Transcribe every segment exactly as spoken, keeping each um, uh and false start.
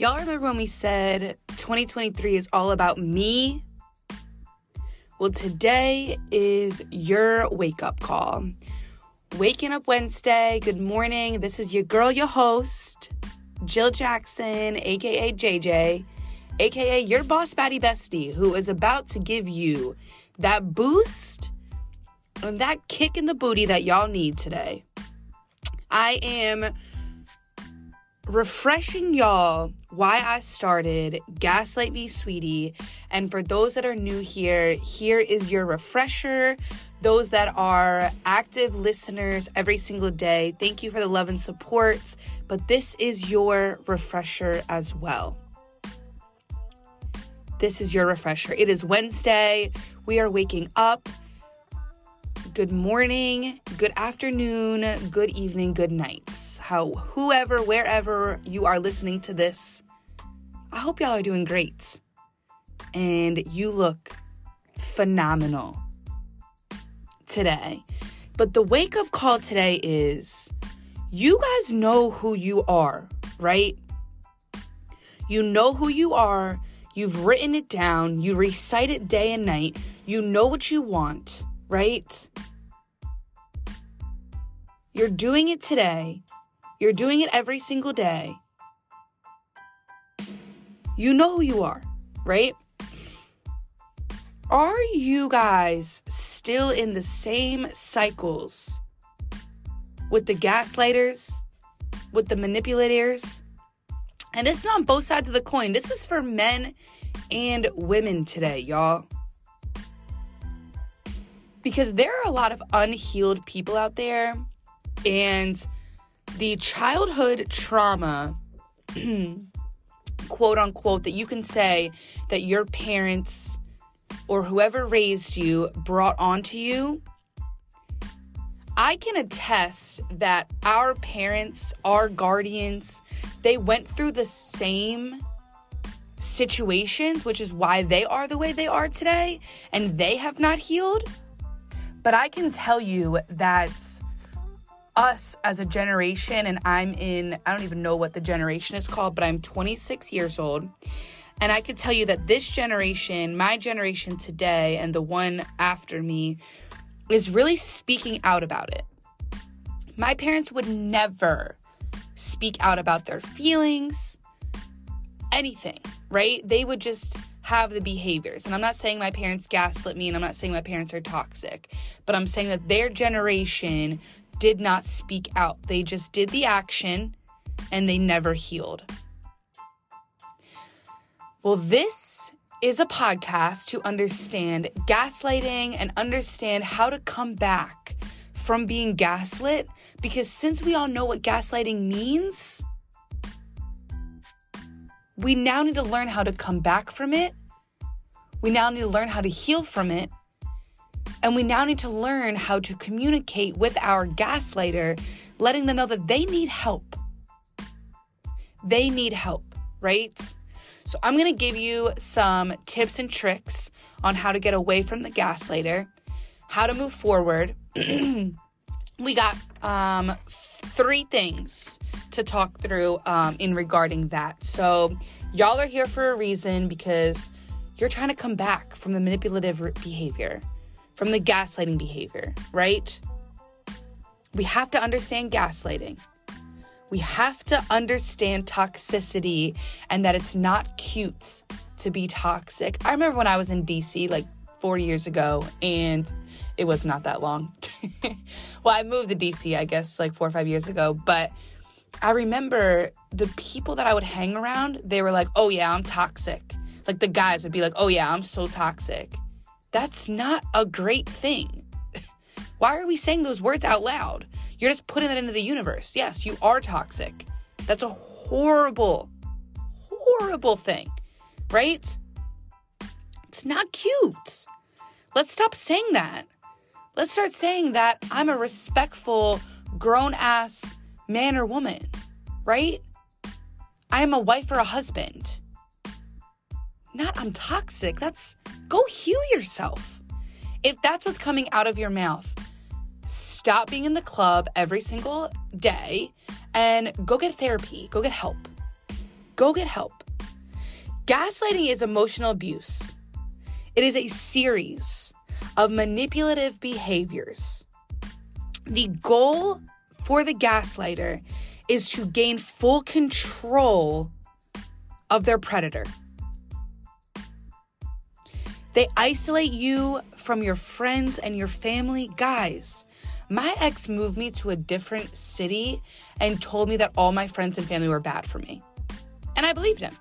Y'all remember when we said twenty twenty-three is all about me? Well, today is your wake-up call. Waking Up Wednesday, good morning. This is your girl, your host, Jill Jackson, a k a. J J, a k a your boss baddie bestie, who is about to give you that boost and that kick in the booty that y'all need today. I am refreshing y'all why I started Gaslight Me Sweetie, and for those that are new here, here is your refresher. Those that are active listeners every single day, thank you for the love and support, but this is your refresher as well. This is your refresher. It is Wednesday. We are waking up. Good morning, good afternoon, good evening, good nights. How, whoever, wherever you are listening to this, I hope y'all are doing great. And you look phenomenal today. But the wake-up call today is, you guys know who you are, right? You know who you are. You've written it down. You recite it day and night. You know what you want, right? You're doing it today. You're doing it every single day. You know who you are, right? Are you guys still in the same cycles with the gaslighters, with the manipulators? And this is on both sides of the coin. This is for men and women today, y'all. Because there are a lot of unhealed people out there, and the childhood trauma, quote unquote, that you can say that your parents or whoever raised you brought onto you, I can attest that our parents, our guardians, they went through the same situations, which is why they are the way they are today, and they have not healed. But I can tell you that us as a generation, and I'm in, I don't even know what the generation is called, but I'm twenty-six years old. And I can tell you that this generation, my generation today, and the one after me, is really speaking out about it. My parents would never speak out about their feelings, anything, right? They would just have the behaviors. And I'm not saying my parents gaslit me, and I'm not saying my parents are toxic, but I'm saying that their generation did not speak out. They just did the action, and they never healed. Well, this is a podcast to understand gaslighting and understand how to come back from being gaslit, because since we all know what gaslighting means, we now need to learn how to come back from it. We now need to learn how to heal from it. And we now need to learn how to communicate with our gaslighter, letting them know that they need help. They need help, right? So I'm going to give you some tips and tricks on how to get away from the gaslighter, how to move forward. We got um, three things to talk through um, in regarding that. So y'all are here for a reason, because you're trying to come back from the manipulative behavior, from the gaslighting behavior, right? We have to understand gaslighting. We have to understand toxicity, and that it's not cute to be toxic. I remember when I was in D C like four years ago, and it was not that long. Well, I moved to D C, I guess, like four or five years ago. But I remember the people that I would hang around, they were like, oh yeah, I'm toxic. Like the guys would be like, oh yeah, I'm so toxic. That's not a great thing. Why are we saying those words out loud? You're just putting that into the universe. Yes, you are toxic. That's a horrible, horrible thing, right? It's not cute. Let's stop saying that. Let's start saying that I'm a respectful, grown-ass man or woman, right? I am a wife or a husband. Not I'm toxic. That's, go heal yourself. If that's what's coming out of your mouth, stop being in the club every single day and go get therapy. Go get help. go get help. Gaslighting is emotional abuse. It is a series of manipulative behaviors. The goal for the gaslighter is to gain full control of their predator. They isolate you from your friends and your family. Guys, my ex moved me to a different city and told me that all my friends and family were bad for me. And I believed him.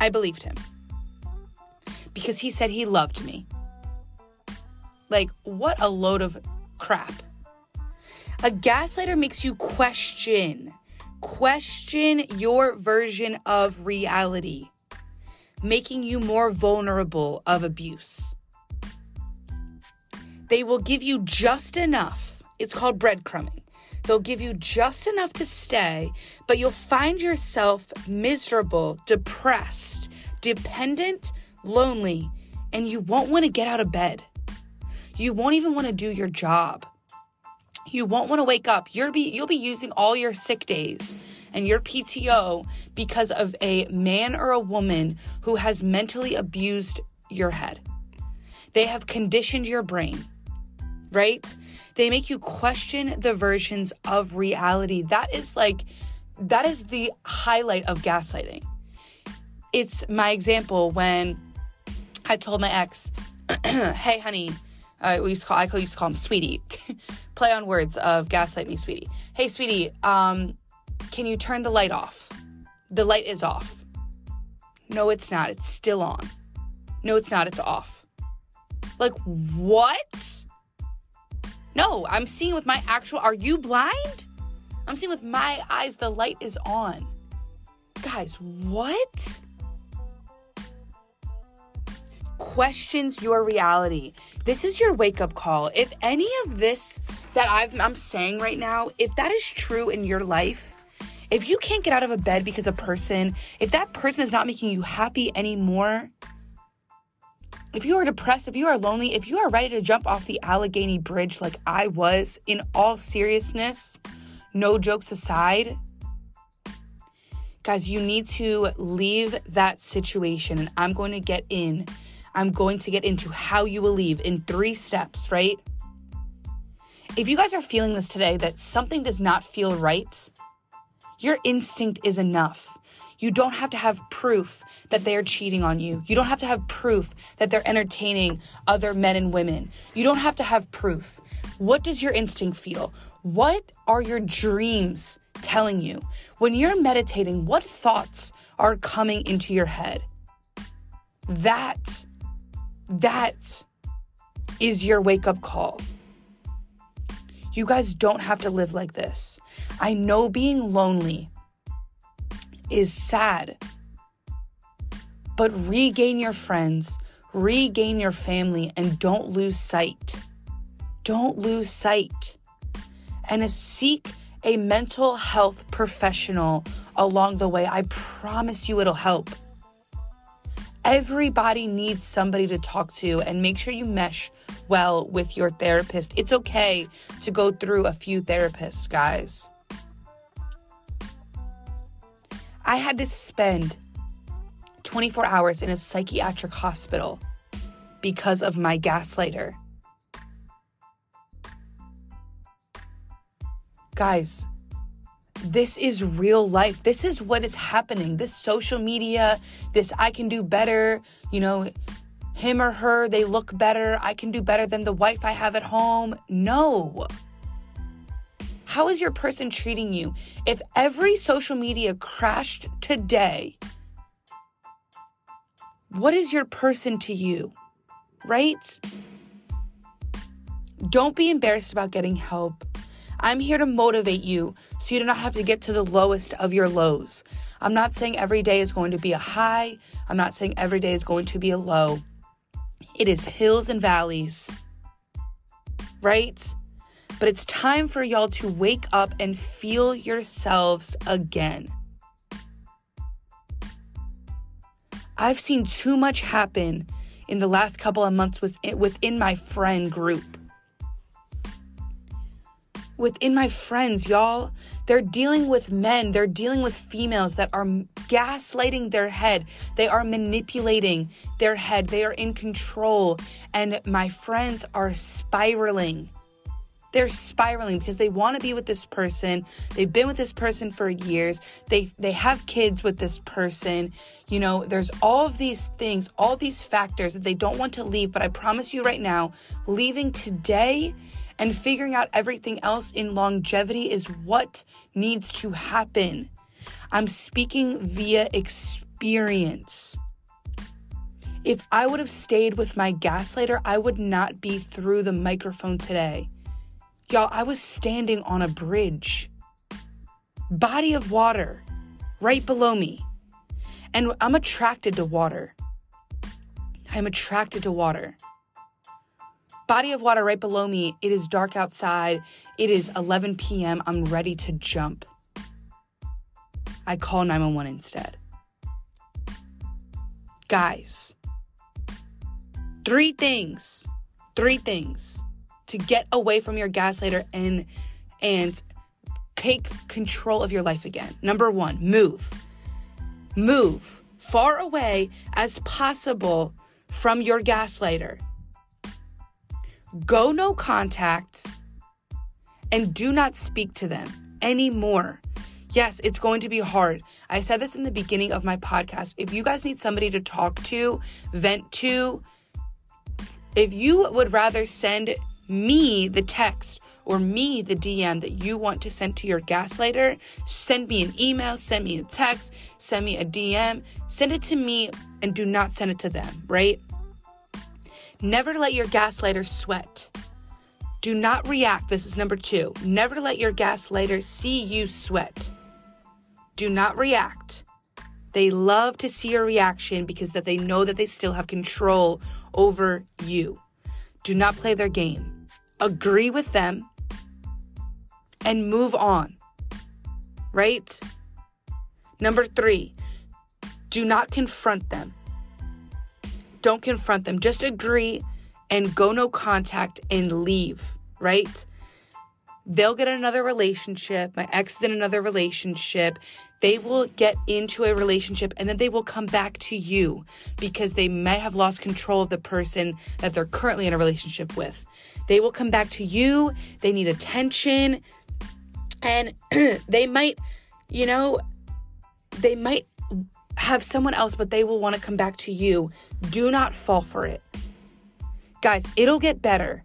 I believed him. Because he said he loved me. Like, what a load of crap. A gaslighter makes you question, question your version of reality, making you more vulnerable of abuse. They will give you just enough. It's called breadcrumbing. They'll give you just enough to stay, but you'll find yourself miserable, depressed, dependent, lonely, and you won't want to get out of bed. You won't even want to do your job. You won't want to wake up. You'll be, you'll be using all your sick days and your P T O because of a man or a woman who has mentally abused your head. They have conditioned your brain, right? They make you question the versions of reality. That is like, that is the highlight of gaslighting. It's my example when I told my ex, hey, honey, uh, we used to call, I used to call him sweetie. Play on words of gaslight me, sweetie. Hey, sweetie, um, can you turn the light off? The light is off. No, it's not. It's still on. No, it's not. It's off. Like, what? No, I'm seeing with my actual... Are you blind? I'm seeing with my eyes the light is on. Guys, what? Questions your reality. This is your wake-up call. If any of this that I've, I'm saying right now, if that is true in your life, if you can't get out of a bed because a person, if that person is not making you happy anymore, if you are depressed, if you are lonely, if you are ready to jump off the Allegheny Bridge like I was, in all seriousness, no jokes aside, guys, you need to leave that situation. And I'm going to get in. I'm going to get into how you will leave in three steps, right? If you guys are feeling this today, that something does not feel right, your instinct is enough. You don't have to have proof that they are cheating on you. You don't have to have proof that they're entertaining other men and women. You don't have to have proof. What does your instinct feel? What are your dreams telling you? When you're meditating, what thoughts are coming into your head? That, that is your wake-up call. You guys don't have to live like this. I know being lonely is sad, but regain your friends, regain your family, and don't lose sight. Don't lose sight. And seek a mental health professional along the way. I promise you it'll help. Everybody needs somebody to talk to, and make sure you mesh well with your therapist. It's okay to go through a few therapists, guys. I had to spend twenty-four hours in a psychiatric hospital because of my gaslighter. Guys, this is real life. This is what is happening. This social media, this I can do better, you know, him or her, they look better. I can do better than the wife I have at home. No. How is your person treating you? If every social media crashed today, what is your person to you, right? Don't be embarrassed about getting help. I'm here to motivate you so you do not have to get to the lowest of your lows. I'm not saying every day is going to be a high. I'm not saying every day is going to be a low. It is hills and valleys, right? But it's time for y'all to wake up and feel yourselves again. I've seen too much happen in the last couple of months within my friend group. within my friends, y'all. They're dealing with men. They're dealing with females that are gaslighting their head. They are manipulating their head. They are in control. And my friends are spiraling. They're spiraling because they want to be with this person. They've been with this person for years. They they have kids with this person. You know, there's all of these things, all these factors that they don't want to leave. But I promise you right now, leaving today and figuring out everything else in longevity is what needs to happen. I'm speaking via experience. If I would have stayed with my gaslighter, I would not be through the microphone today. Y'all, I was standing on a bridge, body of water right below me. And I'm attracted to water. I'm attracted to water. Body of water right below me. It is dark outside. It is eleven p.m. I'm ready to jump. I call nine one one instead. Guys, three things, three things. to get away from your gaslighter and and take control of your life again. Number one, move. Move far away as possible from your gaslighter. Go no contact and do not speak to them anymore. Yes, it's going to be hard. I said this in the beginning of my podcast. If you guys need somebody to talk to, vent to, if you would rather send me the text or me the D M that you want to send to your gaslighter, send me an email, send me a text, send me a D M, send it to me and do not send it to them, right? Never let your gaslighter sweat. Do not react. This is number two. Never let your gaslighter see you sweat. Do not react. They love to see your reaction because that they know that they still have control over you. Do not play their game. Agree with them and move on, right? Number three, do not confront them. Don't confront them. Just agree and go no contact and leave, right? They'll get another relationship. My ex did another relationship. They will get into a relationship and then they will come back to you because they might have lost control of the person that they're currently in a relationship with. They will come back to you. They need attention. And they might, you know, they might have someone else, but they will want to come back to you. Do not fall for it. Guys, it'll get better,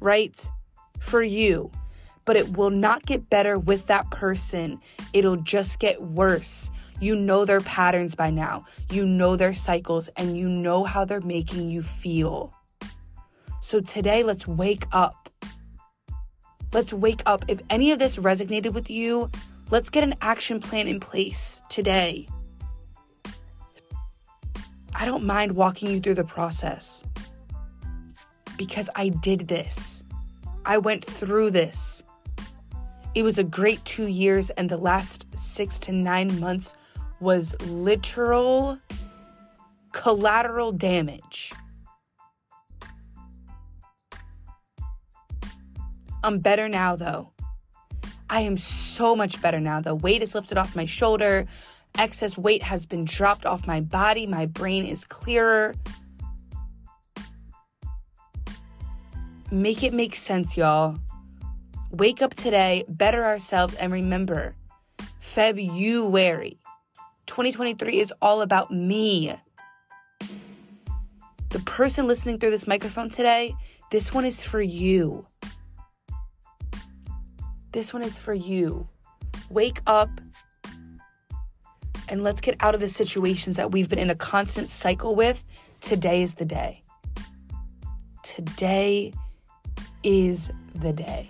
right? For you. But it will not get better with that person. It'll just get worse. You know their patterns by now. You know their cycles and you know how they're making you feel. So today, let's wake up. Let's wake up. If any of this resonated with you, let's get an action plan in place today. I don't mind walking you through the process because I did this. I went through this. It was a great two years and the last six to nine months was literal collateral damage. I'm better now, though. I am so much better now. The weight is lifted off my shoulder. Excess weight has been dropped off my body. My brain is clearer. Make it make sense, y'all. Wake up today, better ourselves, and remember, February twenty twenty-three is all about me. The person listening through this microphone today, this one is for you. This one is for you. Wake up and let's get out of the situations that we've been in a constant cycle with. Today is the day. Today is the day.